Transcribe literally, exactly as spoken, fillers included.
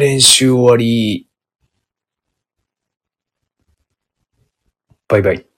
練習終わり。バイバイ。